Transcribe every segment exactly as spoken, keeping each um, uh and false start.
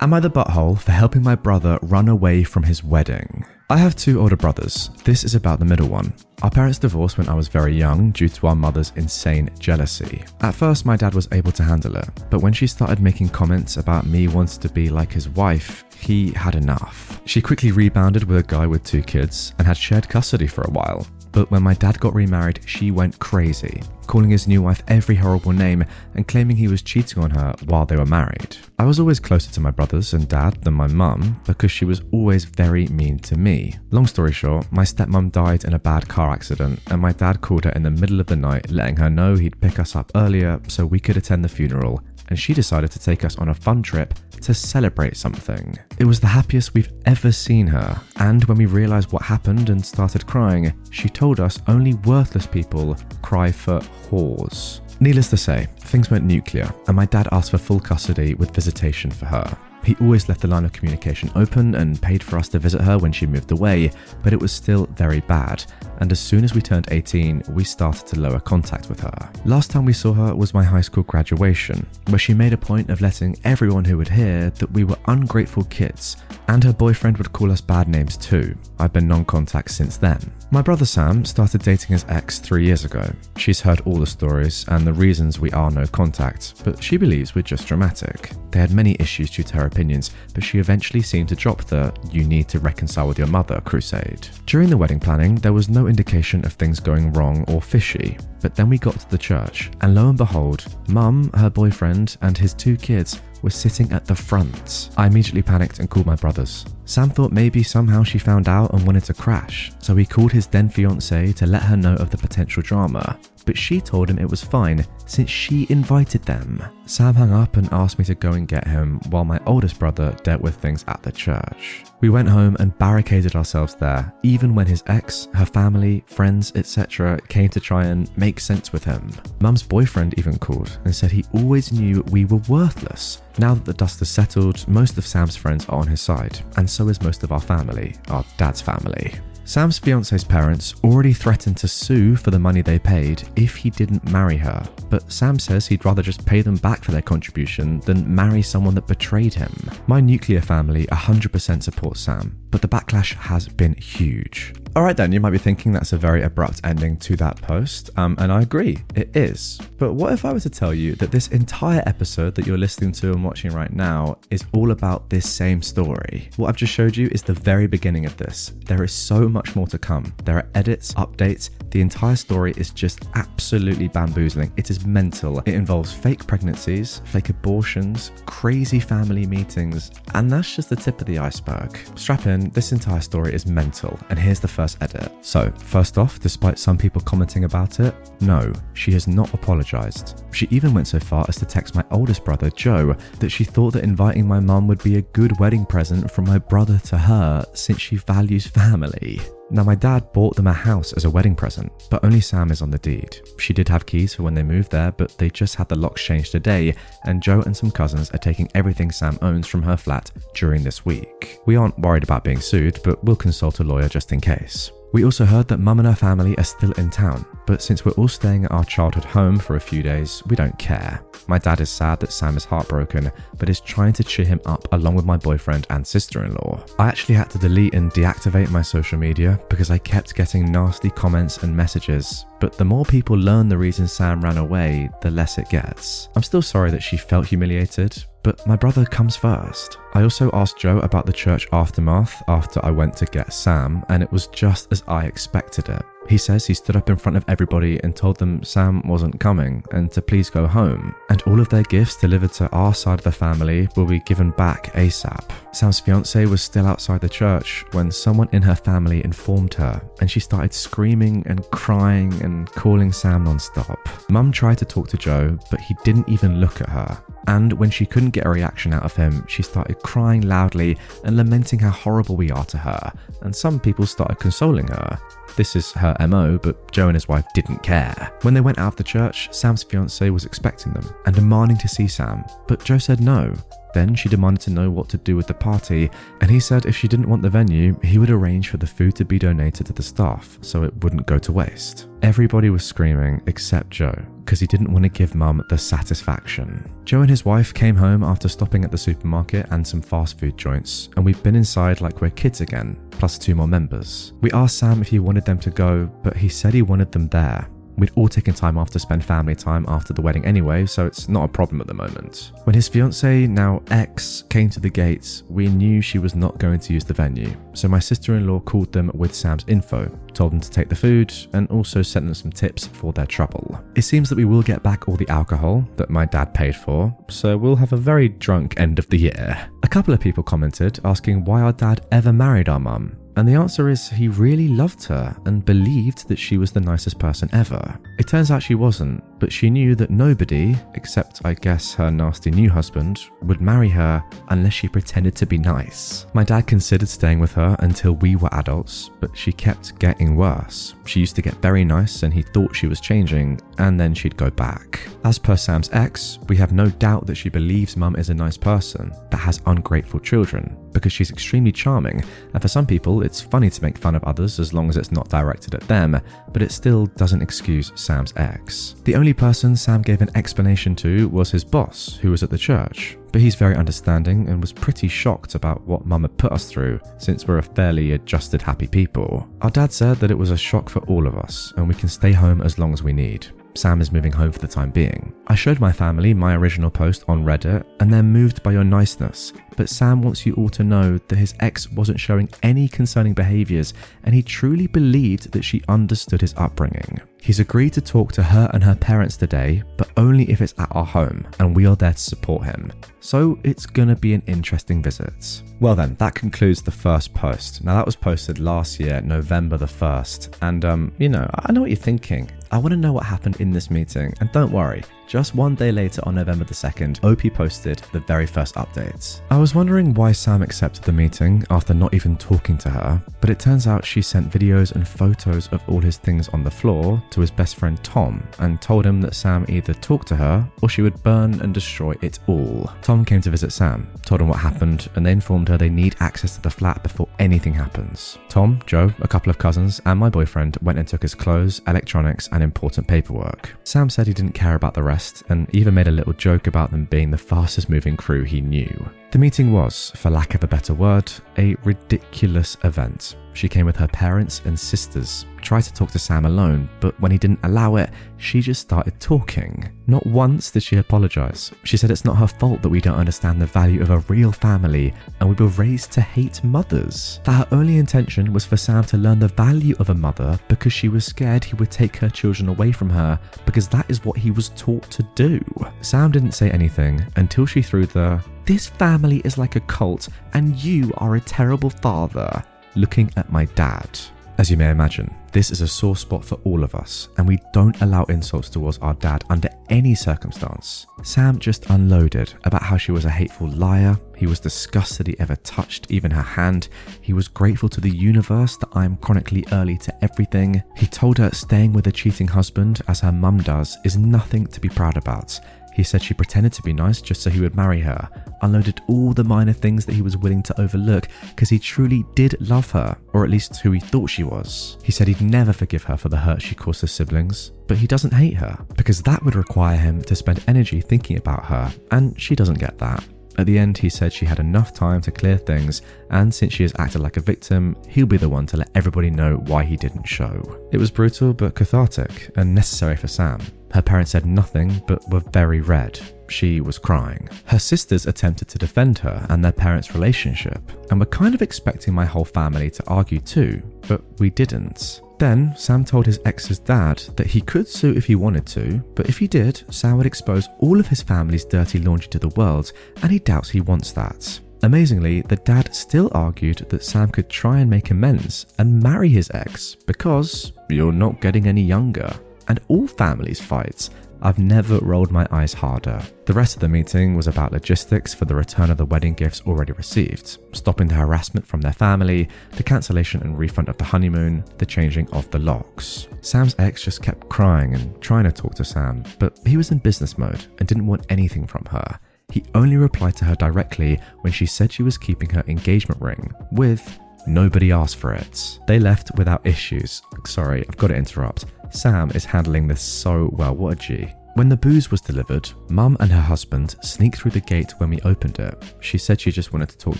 Am I the butthole for helping my brother run away from his wedding? I have two older brothers. This is about the middle one. Our parents divorced when I was very young due to our mother's insane jealousy. At first, my dad was able to handle it, but when she started making comments about me wanting to be like his wife, he had enough. She quickly rebounded with a guy with two kids and had shared custody for a while. But when my dad got remarried, she went crazy, calling his new wife every horrible name and claiming he was cheating on her while they were married. I was always closer to my brothers and dad than my mum because she was always very mean to me. Long story short, my stepmum died in a bad car accident and my dad called her in the middle of the night letting her know he'd pick us up earlier so we could attend the funeral, and she decided to take us on a fun trip to celebrate something. It was the happiest we've ever seen her, and when we realised what happened and started crying, she told us only worthless people cry for whores. Needless to say, things went nuclear, and my dad asked for full custody with visitation for her. He always left the line of communication open and paid for us to visit her when she moved away, but it was still very bad, and as soon as we turned eighteen, we started to lower contact with her. Last time we saw her was my high school graduation, where she made a point of letting everyone who would hear that we were ungrateful kids, and her boyfriend would call us bad names too. I've been non-contact since then. My brother Sam started dating his ex three years ago. She's heard all the stories and the reasons we are no contact, but she believes we're just dramatic. They had many issues due to her opinions, but she eventually seemed to drop the "you need to reconcile with your mother" crusade. During the wedding planning, there was no indication of things going wrong or fishy, but then we got to the church, and lo and behold, Mum, her boyfriend, and his two kids were sitting at the front. I immediately panicked and called my brothers. Sam thought maybe somehow she found out and wanted to crash, so he called his then fiancée to let her know of the potential drama, but she told him it was fine since she invited them. Sam hung up and asked me to go and get him while my oldest brother dealt with things at the church. We went home and barricaded ourselves there, even when his ex, her family, friends, et cetera came to try and make sense with him. Mum's boyfriend even called and said he always knew we were worthless. Now that the dust has settled, most of Sam's friends are on his side, and so is most of our family, our dad's family. Sam's fiancée's parents already threatened to sue for the money they paid if he didn't marry her, but Sam says he'd rather just pay them back for their contribution than marry someone that betrayed him. My nuclear family one hundred percent supports Sam, but the backlash has been huge. Alright then, you might be thinking that's a very abrupt ending to that post, um, and I agree, it is. But what if I were to tell you that this entire episode that you're listening to and watching right now is all about this same story? What I've just showed you is the very beginning of this. There is so much more to come. There are edits, updates, the entire story is just absolutely bamboozling. It is mental. It involves fake pregnancies, fake abortions, crazy family meetings, and that's just the tip of the iceberg. Strap in, this entire story is mental, and here's the first edit. So, first off, despite some people commenting about it, no, she has not apologised. She even went so far as to text my oldest brother, Joe, that she thought that inviting my mum would be a good wedding present from my brother to her since she values family. Now, my dad bought them a house as a wedding present, but only Sam is on the deed. She did have keys for when they moved there, but they just had the locks changed today, and Joe and some cousins are taking everything Sam owns from her flat during this week. We aren't worried about being sued, but we'll consult a lawyer just in case. We also heard that Mum and her family are still in town, but since we're all staying at our childhood home for a few days, we don't care. My dad is sad that Sam is heartbroken, but is trying to cheer him up along with my boyfriend and sister-in-law. I actually had to delete and deactivate my social media because I kept getting nasty comments and messages, but the more people learn the reason Sam ran away, the less it gets. I'm still sorry that she felt humiliated, but my brother comes first. I also asked Joe about the church aftermath after I went to get Sam, and it was just as I expected it. He says he stood up in front of everybody and told them Sam wasn't coming and to please go home, and all of their gifts delivered to our side of the family will be given back ASAP. Sam's fiancée was still outside the church when someone in her family informed her, and she started screaming and crying and calling Sam non-stop. Mum tried to talk to Joe, but he didn't even look at her, and when she couldn't get a reaction out of him, she started crying loudly and lamenting how horrible we are to her, and some people started consoling her. This is her M O, but Joe and his wife didn't care. When they went out of the church, Sam's fiancée was expecting them and demanding to see Sam, but Joe said no. Then she demanded to know what to do with the party, and he said if she didn't want the venue, he would arrange for the food to be donated to the staff so it wouldn't go to waste. Everybody was screaming except Joe, because he didn't want to give Mum the satisfaction. Joe and his wife came home after stopping at the supermarket and some fast food joints, and we've been inside like we're kids again, plus two more members. We asked Sam if he wanted them to go, but he said he wanted them there. We'd all taken time off to spend family time after the wedding anyway, so it's not a problem at the moment. When his fiancée, now ex, came to the gates, we knew she was not going to use the venue, so my sister-in-law called them with Sam's info, told them to take the food, and also sent them some tips for their trouble. It seems that we will get back all the alcohol that my dad paid for, so we'll have a very drunk end of the year. A couple of people commented asking why our dad ever married our mum. And the answer is he really loved her and believed that she was the nicest person ever. It turns out she wasn't, but she knew that nobody, except I guess her nasty new husband, would marry her unless she pretended to be nice. My dad considered staying with her until we were adults, but she kept getting worse. She used to get very nice and he thought she was changing, and then she'd go back. As per Sam's ex, we have no doubt that she believes Mum is a nice person that has ungrateful children, because she's extremely charming, and for some people it's funny to make fun of others as long as it's not directed at them, but it still doesn't excuse Sam's ex. The only person Sam gave an explanation to was his boss, who was at the church, but he's very understanding and was pretty shocked about what Mum had put us through, since we're a fairly adjusted, happy people. Our dad said that it was a shock for all of us and we can stay home as long as we need. Sam is moving home for the time being. I showed my family my original post on Reddit and they're moved by your niceness, but Sam wants you all to know that his ex wasn't showing any concerning behaviours and he truly believed that she understood his upbringing. He's agreed to talk to her and her parents today, but only if it's at our home and we are there to support him. So it's gonna be an interesting visit. Well then, that concludes the first post. Now that was posted last year, November the first, and um, you know, I know what you're thinking. I wanna know what happened in this meeting, and don't worry, just one day later on November the second, O P posted the very first update. I was wondering why Sam accepted the meeting after not even talking to her, but it turns out she sent videos and photos of all his things on the floor to his best friend Tom and told him that Sam either talked to her or she would burn and destroy it all. Tom came to visit Sam, told him what happened, and they informed her they need access to the flat before anything happens. Tom, Joe, a couple of cousins, and my boyfriend went and took his clothes, electronics, and important paperwork. Sam said he didn't care about the rest and even made a little joke about them being the fastest moving crew he knew. The meeting was, for lack of a better word, a ridiculous event. She came with her parents and sisters, tried to talk to Sam alone, but when he didn't allow it, she just started talking. Not once did she apologize. She said it's not her fault that we don't understand the value of a real family and we were raised to hate mothers. That her only intention was for Sam to learn the value of a mother because she was scared he would take her children away from her because that is what he was taught to do. Sam didn't say anything until she threw the, "This family is like a cult and you are a terrible father," looking at my dad. As you may imagine, this is a sore spot for all of us, and we don't allow insults towards our dad under any circumstance. Sam just unloaded about how she was a hateful liar, he was disgusted he ever touched even her hand, he was grateful to the universe that I'm chronically early to everything, he told her staying with a cheating husband, as her mum does, is nothing to be proud about. He said she pretended to be nice just so he would marry her, unloaded all the minor things that he was willing to overlook because he truly did love her, or at least who he thought she was. He said he'd never forgive her for the hurt she caused his siblings, but he doesn't hate her because that would require him to spend energy thinking about her, and she doesn't get that. At the end, he said she had enough time to clear things, and since she has acted like a victim, he'll be the one to let everybody know why he didn't show. It was brutal but cathartic and necessary for Sam. Her parents said nothing but were very red. She was crying. Her sisters attempted to defend her and their parents' relationship, and were kind of expecting my whole family to argue too, but we didn't. Then, Sam told his ex's dad that he could sue if he wanted to, but if he did, Sam would expose all of his family's dirty laundry to the world, and he doubts he wants that. Amazingly, the dad still argued that Sam could try and make amends and marry his ex because you're not getting any younger. And all families fight. I've never rolled my eyes harder. The rest of the meeting was about logistics for the return of the wedding gifts already received, stopping the harassment from their family, the cancellation and refund of the honeymoon, the changing of the locks. Sam's ex just kept crying and trying to talk to Sam, but he was in business mode and didn't want anything from her. He only replied to her directly when she said she was keeping her engagement ring with nobody asked for it. They left without issues. Sorry, I've got to interrupt. Sam is handling this so well, what a G. When the booze was delivered, Mum and her husband sneaked through the gate when we opened it. She said she just wanted to talk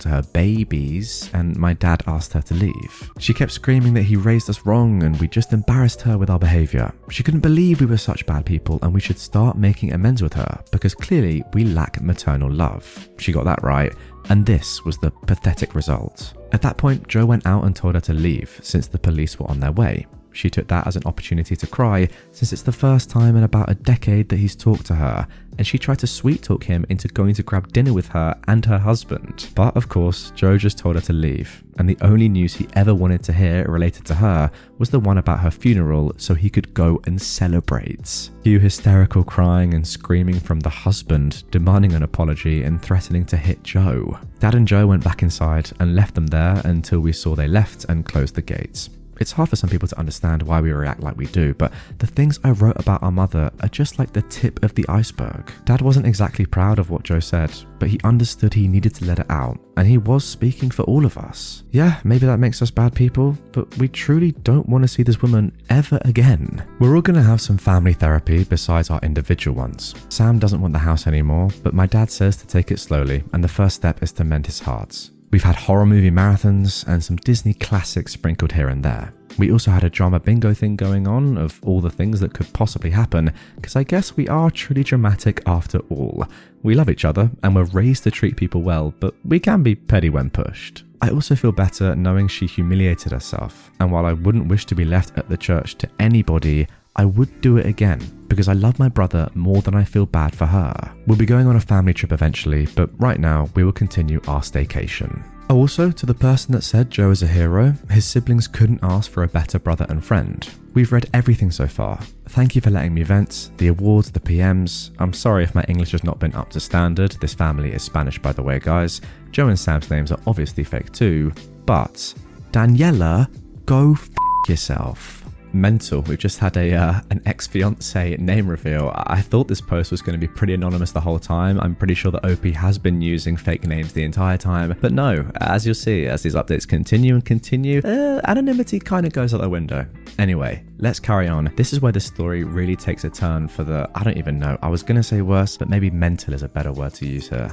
to her babies, and my dad asked her to leave. She kept screaming that he raised us wrong and we just embarrassed her with our behaviour. She couldn't believe we were such bad people and we should start making amends with her because clearly we lack maternal love. She got that right, and this was the pathetic result. At that point, Joe went out and told her to leave since the police were on their way. She took that as an opportunity to cry, since it's the first time in about a decade that he's talked to her, and she tried to sweet talk him into going to grab dinner with her and her husband. But of course, Joe just told her to leave, and the only news he ever wanted to hear related to her was the one about her funeral so he could go and celebrate. Cue hysterical crying and screaming from the husband, demanding an apology and threatening to hit Joe. Dad and Joe went back inside and left them there until we saw they left and closed the gates. It's hard for some people to understand why we react like we do, but the things I wrote about our mother are just like the tip of the iceberg. Dad wasn't exactly proud of what Joe said, but he understood he needed to let it out, and he was speaking for all of us. Yeah, maybe that makes us bad people, but we truly don't want to see this woman ever again. We're all going to have some family therapy besides our individual ones. Sam doesn't want the house anymore, but my dad says to take it slowly, and the first step is to mend his heart. We've had horror movie marathons and some Disney classics sprinkled here and there. We also had a drama bingo thing going on of all the things that could possibly happen, because I guess we are truly dramatic after all. We love each other and we're raised to treat people well, but we can be petty when pushed. I also feel better knowing she humiliated herself, and while I wouldn't wish to be left at the church to anybody, I would do it again because I love my brother more than I feel bad for her. We'll be going on a family trip eventually, but right now we will continue our staycation. Also, to the person that said Joe is a hero, his siblings couldn't ask for a better brother and friend. We've read everything so far. Thank you for letting me vent, the awards, the P Ms. I'm sorry if my English has not been up to standard. This family is Spanish, by the way, guys. Joe and Sam's names are obviously fake too, but Daniela, go f*** yourself. Mental. We've just had a uh, an ex-fiance name reveal. I thought this post was going to be pretty anonymous the whole time. I'm pretty sure that O P has been using fake names the entire time, but no, as you'll see, as these updates continue and continue, uh, anonymity kind of goes out the window. Anyway, let's carry on. This is where the story really takes a turn for the, I don't even know, I was going to say worse, but maybe mental is a better word to use here.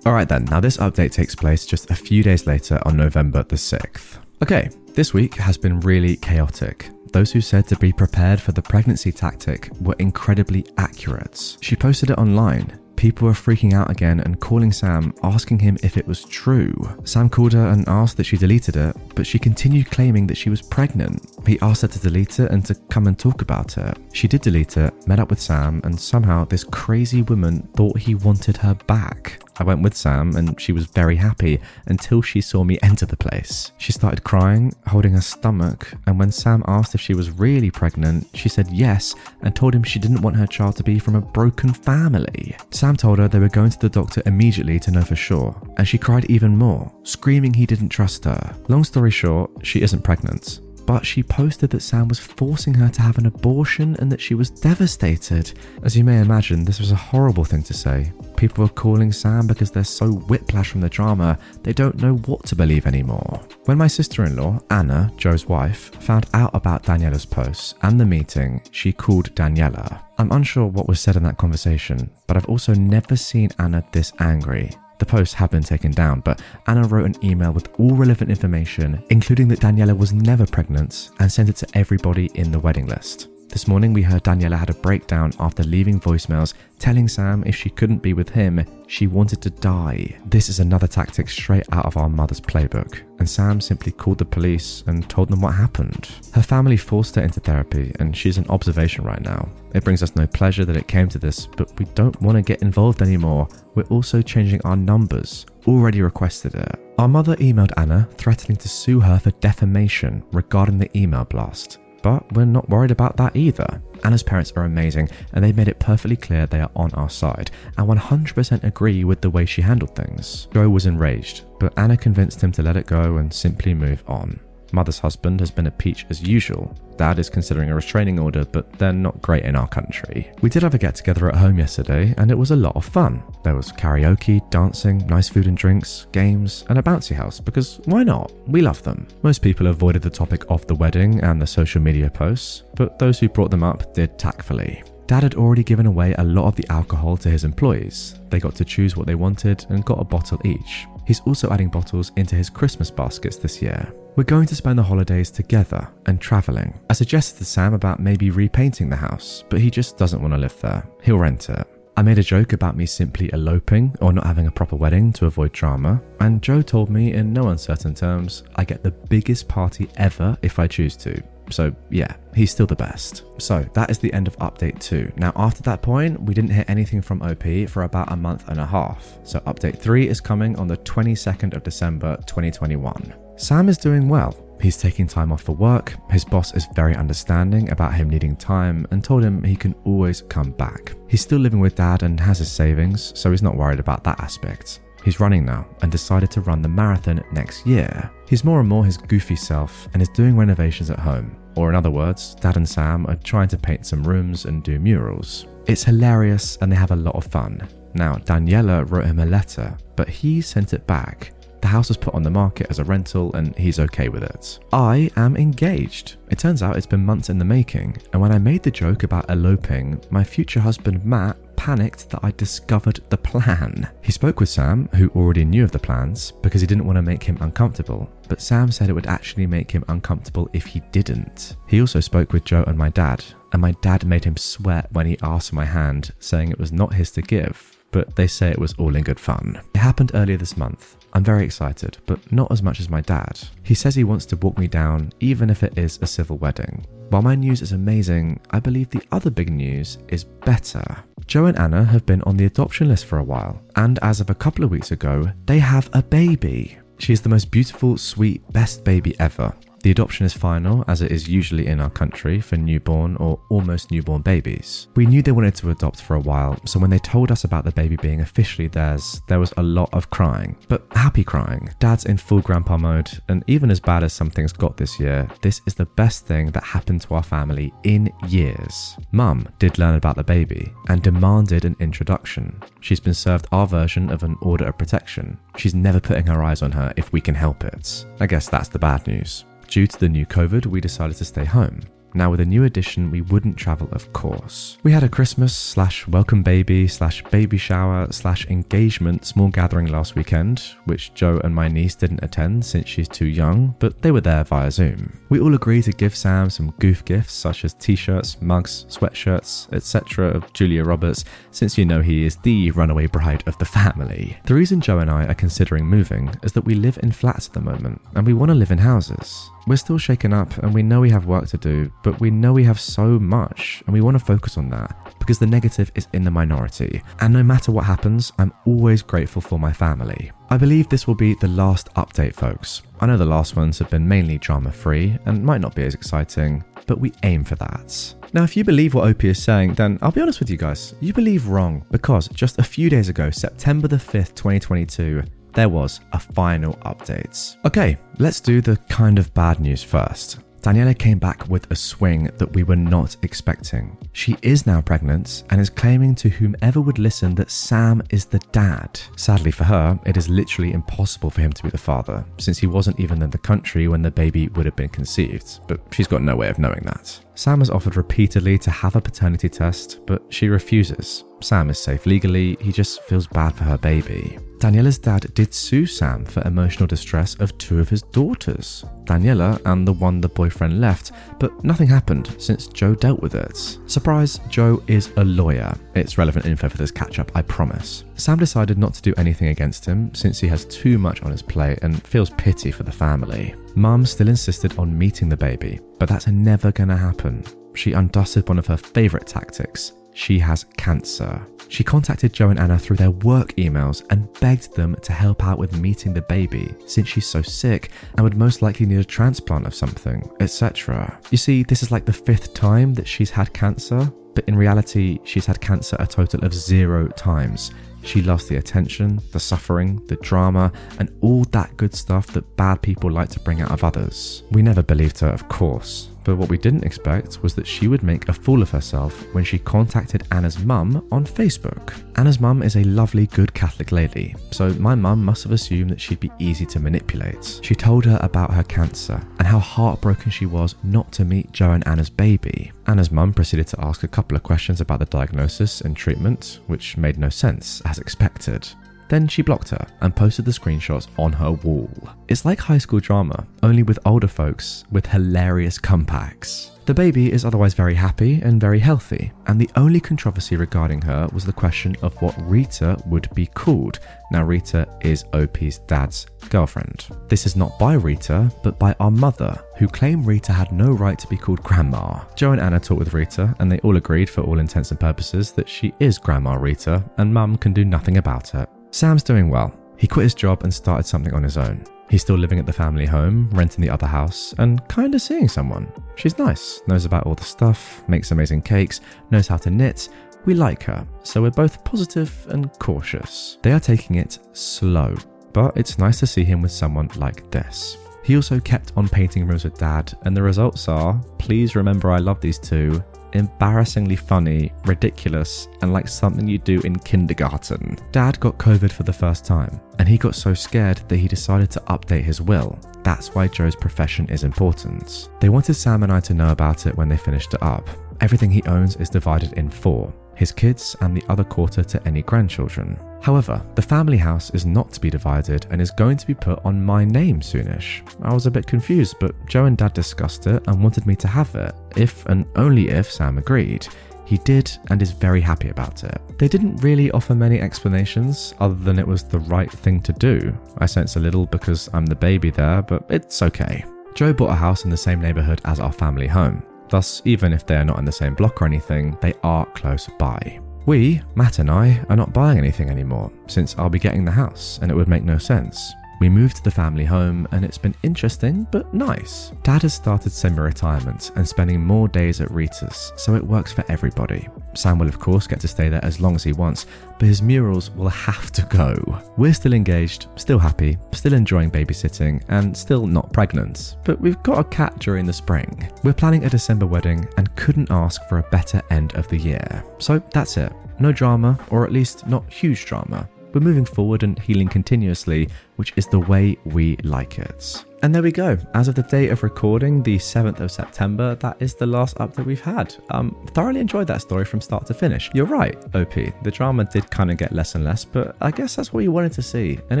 Alright then, now this update takes place just a few days later on November the sixth. Okay, this week has been really chaotic. Those who said to be prepared for the pregnancy tactic were incredibly accurate. She posted it online. People were freaking out again and calling Sam, asking him if it was true. Sam called her and asked that she deleted it, but she continued claiming that she was pregnant. He asked her to delete it and to come and talk about it. She did delete it, met up with Sam, and somehow this crazy woman thought he wanted her back. I went with Sam and she was very happy until she saw me enter the place. She started crying, holding her stomach, and when Sam asked if she was really pregnant, she said yes and told him she didn't want her child to be from a broken family. Sam told her they were going to the doctor immediately to know for sure, and she cried even more, screaming he didn't trust her. Long story short, she isn't pregnant. but she posted that Sam was forcing her to have an abortion and that she was devastated. As you may imagine, this was a horrible thing to say. People are calling Sam because they're so whiplash from the drama, they don't know what to believe anymore. When my sister-in-law, Anna, Joe's wife, found out about Daniela's posts and the meeting, she called Daniela. I'm unsure what was said in that conversation, but I've also never seen Anna this angry. The posts have been taken down, but Anna wrote an email with all relevant information, including that Daniela was never pregnant, and sent it to everybody in the wedding list. This morning, we heard Daniela had a breakdown after leaving voicemails telling Sam if she couldn't be with him, she wanted to die. This is another tactic straight out of our mother's playbook, and Sam simply called the police and told them what happened. Her family forced her into therapy, and she's in observation right now. It brings us no pleasure that it came to this, but we don't want to get involved anymore. We're also changing our numbers. Already requested it. Our mother emailed Anna, threatening to sue her for defamation regarding the email blast. But we're not worried about that either. Anna's parents are amazing, and they've made it perfectly clear they are on our side and one hundred percent agree with the way she handled things. Joe was enraged, but Anna convinced him to let it go and simply move on. Mother's husband has been a peach as usual. Dad is considering a restraining order, but they're not great in our country. We did have a get-together at home yesterday, and it was a lot of fun. There was karaoke, dancing, nice food and drinks, games, and a bouncy house, because why not? We love them. Most people avoided the topic of the wedding and the social media posts, but those who brought them up did tactfully. Dad had already given away a lot of the alcohol to his employees. They got to choose what they wanted and got a bottle each. He's also adding bottles into his Christmas baskets this year. We're going to spend the holidays together and traveling. I suggested to Sam about maybe repainting the house, but he just doesn't want to live there. He'll rent it. I made a joke about me simply eloping or not having a proper wedding to avoid drama, and Joe told me in no uncertain terms, I get the biggest party ever if I choose to. So yeah, he's still the best. So that is the end of update two. Now after that point, we didn't hear anything from O P for about a month and a half. So update three is coming on the twenty-second of December, twenty twenty-one. Sam is doing well. He's taking time off for work. His boss is very understanding about him needing time and told him he can always come back. He's still living with Dad and has his savings, so he's not worried about that aspect. He's running now and decided to run the marathon next year. He's more and more his goofy self and is doing renovations at home. Or in other words, Dad and Sam are trying to paint some rooms and do murals. It's hilarious and they have a lot of fun. Now, Daniela wrote him a letter, but he sent it back. The house was put on the market as a rental and he's okay with it. I am engaged. It turns out it's been months in the making, and when I made the joke about eloping, my future husband Matt panicked that I discovered the plan. He spoke with Sam, who already knew of the plans, because he didn't want to make him uncomfortable, but Sam said it would actually make him uncomfortable if he didn't. He also spoke with Joe and my dad, and my dad made him sweat when he asked for my hand, saying it was not his to give, but they say it was all in good fun. It happened earlier this month. I'm very excited, but not as much as my dad. He says he wants to walk me down, even if it is a civil wedding. While my news is amazing, I believe the other big news is better. Joe and Anna have been on the adoption list for a while, and as of a couple of weeks ago, they have a baby. She is the most beautiful, sweet, best baby ever. The adoption is final, as it is usually in our country for newborn or almost newborn babies. We knew they wanted to adopt for a while, so when they told us about the baby being officially theirs, there was a lot of crying, but happy crying. Dad's in full grandpa mode, and even as bad as some things got this year, this is the best thing that happened to our family in years. Mum did learn about the baby and demanded an introduction. She's been served our version of an order of protection. She's never putting her eyes on her if we can help it. I guess that's the bad news. Due to the new COVID, we decided to stay home. Now with a new addition, we wouldn't travel, of course. We had a Christmas slash welcome baby slash baby shower slash engagement small gathering last weekend, which Joe and my niece didn't attend since she's too young, but they were there via Zoom. We all agreed to give Sam some goof gifts such as t-shirts, mugs, sweatshirts, et cetera of Julia Roberts, since you know he is the runaway bride of the family. The reason Joe and I are considering moving is that we live in flats at the moment, and we want to live in houses. We're still shaken up and we know we have work to do, but we know we have so much and we want to focus on that because the negative is in the minority. And no matter what happens, I'm always grateful for my family. I believe this will be the last update, folks. I know the last ones have been mainly drama-free and might not be as exciting, but we aim for that. Now, if you believe what O P is saying, then I'll be honest with you guys, you believe wrong, because just a few days ago, September the fifth, twenty twenty-two, there was a final update. Okay, let's do the kind of bad news first. Daniela came back with a swing that we were not expecting. She is now pregnant and is claiming to whomever would listen that Sam is the dad. Sadly for her, it is literally impossible for him to be the father, since he wasn't even in the country when the baby would have been conceived, but she's got no way of knowing that. Sam has offered repeatedly to have a paternity test, but she refuses. Sam is safe legally, he just feels bad for her baby. Daniela's dad did sue Sam for emotional distress of two of his daughters, Daniela and the one the boyfriend left, but nothing happened since Joe dealt with it. Surprise, Joe is a lawyer. It's relevant info for this catch-up, I promise. Sam decided not to do anything against him since he has too much on his plate and feels pity for the family. Mum still insisted on meeting the baby, but that's never gonna happen. She undusted one of her favourite tactics. She has cancer. She contacted Joe and Anna through their work emails and begged them to help out with meeting the baby since she's so sick and would most likely need a transplant of something, et cetera. You see, this is like the fifth time that she's had cancer, but in reality, she's had cancer a total of zero times. She loves the attention, the suffering, the drama, and all that good stuff that bad people like to bring out of others. We never believed her, of course. But what we didn't expect was that she would make a fool of herself when she contacted Anna's mum on Facebook. Anna's mum is a lovely, good Catholic lady, so my mum must have assumed that she'd be easy to manipulate. She told her about her cancer and how heartbroken she was not to meet Joe and Anna's baby. Anna's mum proceeded to ask a couple of questions about the diagnosis and treatment, which made no sense, as expected. Then she blocked her and posted the screenshots on her wall. It's like high school drama, only with older folks with hilarious comebacks. The baby is otherwise very happy and very healthy, and the only controversy regarding her was the question of what Rita would be called. Now, Rita is O P's dad's girlfriend. This is not by Rita, but by our mother, who claimed Rita had no right to be called Grandma. Joe and Anna talked with Rita, and they all agreed for all intents and purposes that she is Grandma Rita, and Mum can do nothing about it. Sam's doing well. He quit his job and started something on his own. He's still living at the family home, renting the other house, and kinda seeing someone. She's nice, knows about all the stuff, makes amazing cakes, knows how to knit. We like her, so we're both positive and cautious. They are taking it slow, but it's nice to see him with someone like this. He also kept on painting rooms with Dad, and the results are, please remember I love these two, embarrassingly funny, ridiculous, and like something you do in kindergarten. Dad got COVID for the first time, and he got so scared that he decided to update his will. That's why Joe's profession is important. They wanted Sam and I to know about it when they finished it up. Everything he owns is divided in four, his kids and the other quarter to any grandchildren. However, the family house is not to be divided and is going to be put on my name soonish. I was a bit confused, but Joe and Dad discussed it and wanted me to have it, if and only if Sam agreed. He did and is very happy about it. They didn't really offer many explanations other than it was the right thing to do. I sense a little because I'm the baby there, but it's okay. Joe bought a house in the same neighborhood as our family home. Thus, even if they are not in the same block or anything, they are close by. We, Matt and I, are not buying anything anymore, since I'll be getting the house and it would make no sense. We moved to the family home and it's been interesting but nice. Dad has started semi-retirement and spending more days at Rita's, so it works for everybody. Sam will of course get to stay there as long as he wants, but his murals will have to go. We're still engaged, still happy, still enjoying babysitting, and still not pregnant, but we've got a cat during the spring. We're planning a December wedding and couldn't ask for a better end of the year. So that's it. No drama, or at least not huge drama. We're moving forward and healing continuously, which is the way we like it. And there we go. As of the day of recording, the seventh of September, that is the last update we've had. Um, thoroughly enjoyed that story from start to finish. You're right, O P. The drama did kind of get less and less, but I guess that's what you wanted to see. And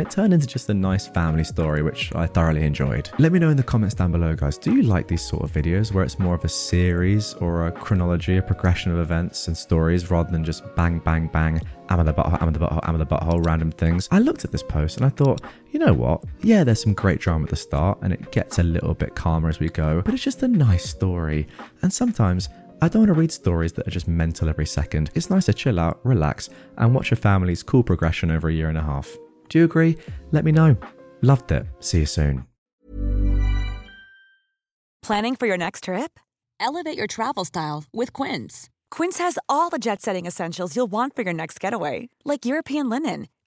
it turned into just a nice family story, which I thoroughly enjoyed. Let me know in the comments down below, guys. Do you like these sort of videos where it's more of a series or a chronology, a progression of events and stories rather than just bang, bang, bang, am of the butthole, am of the butthole, am of the butthole, random things? I looked at this post and I thought, you know what? Yeah, there's some great drama at the start and it gets a little bit calmer as we go, but it's just a nice story. And sometimes I don't want to read stories that are just mental every second. It's nice to chill out, relax, and watch a family's cool progression over a year and a half. Do you agree? Let me know. Loved it. See you soon. Planning for your next trip? Elevate your travel style with Quince. Quince has all the jet-setting essentials you'll want for your next getaway, like European linen,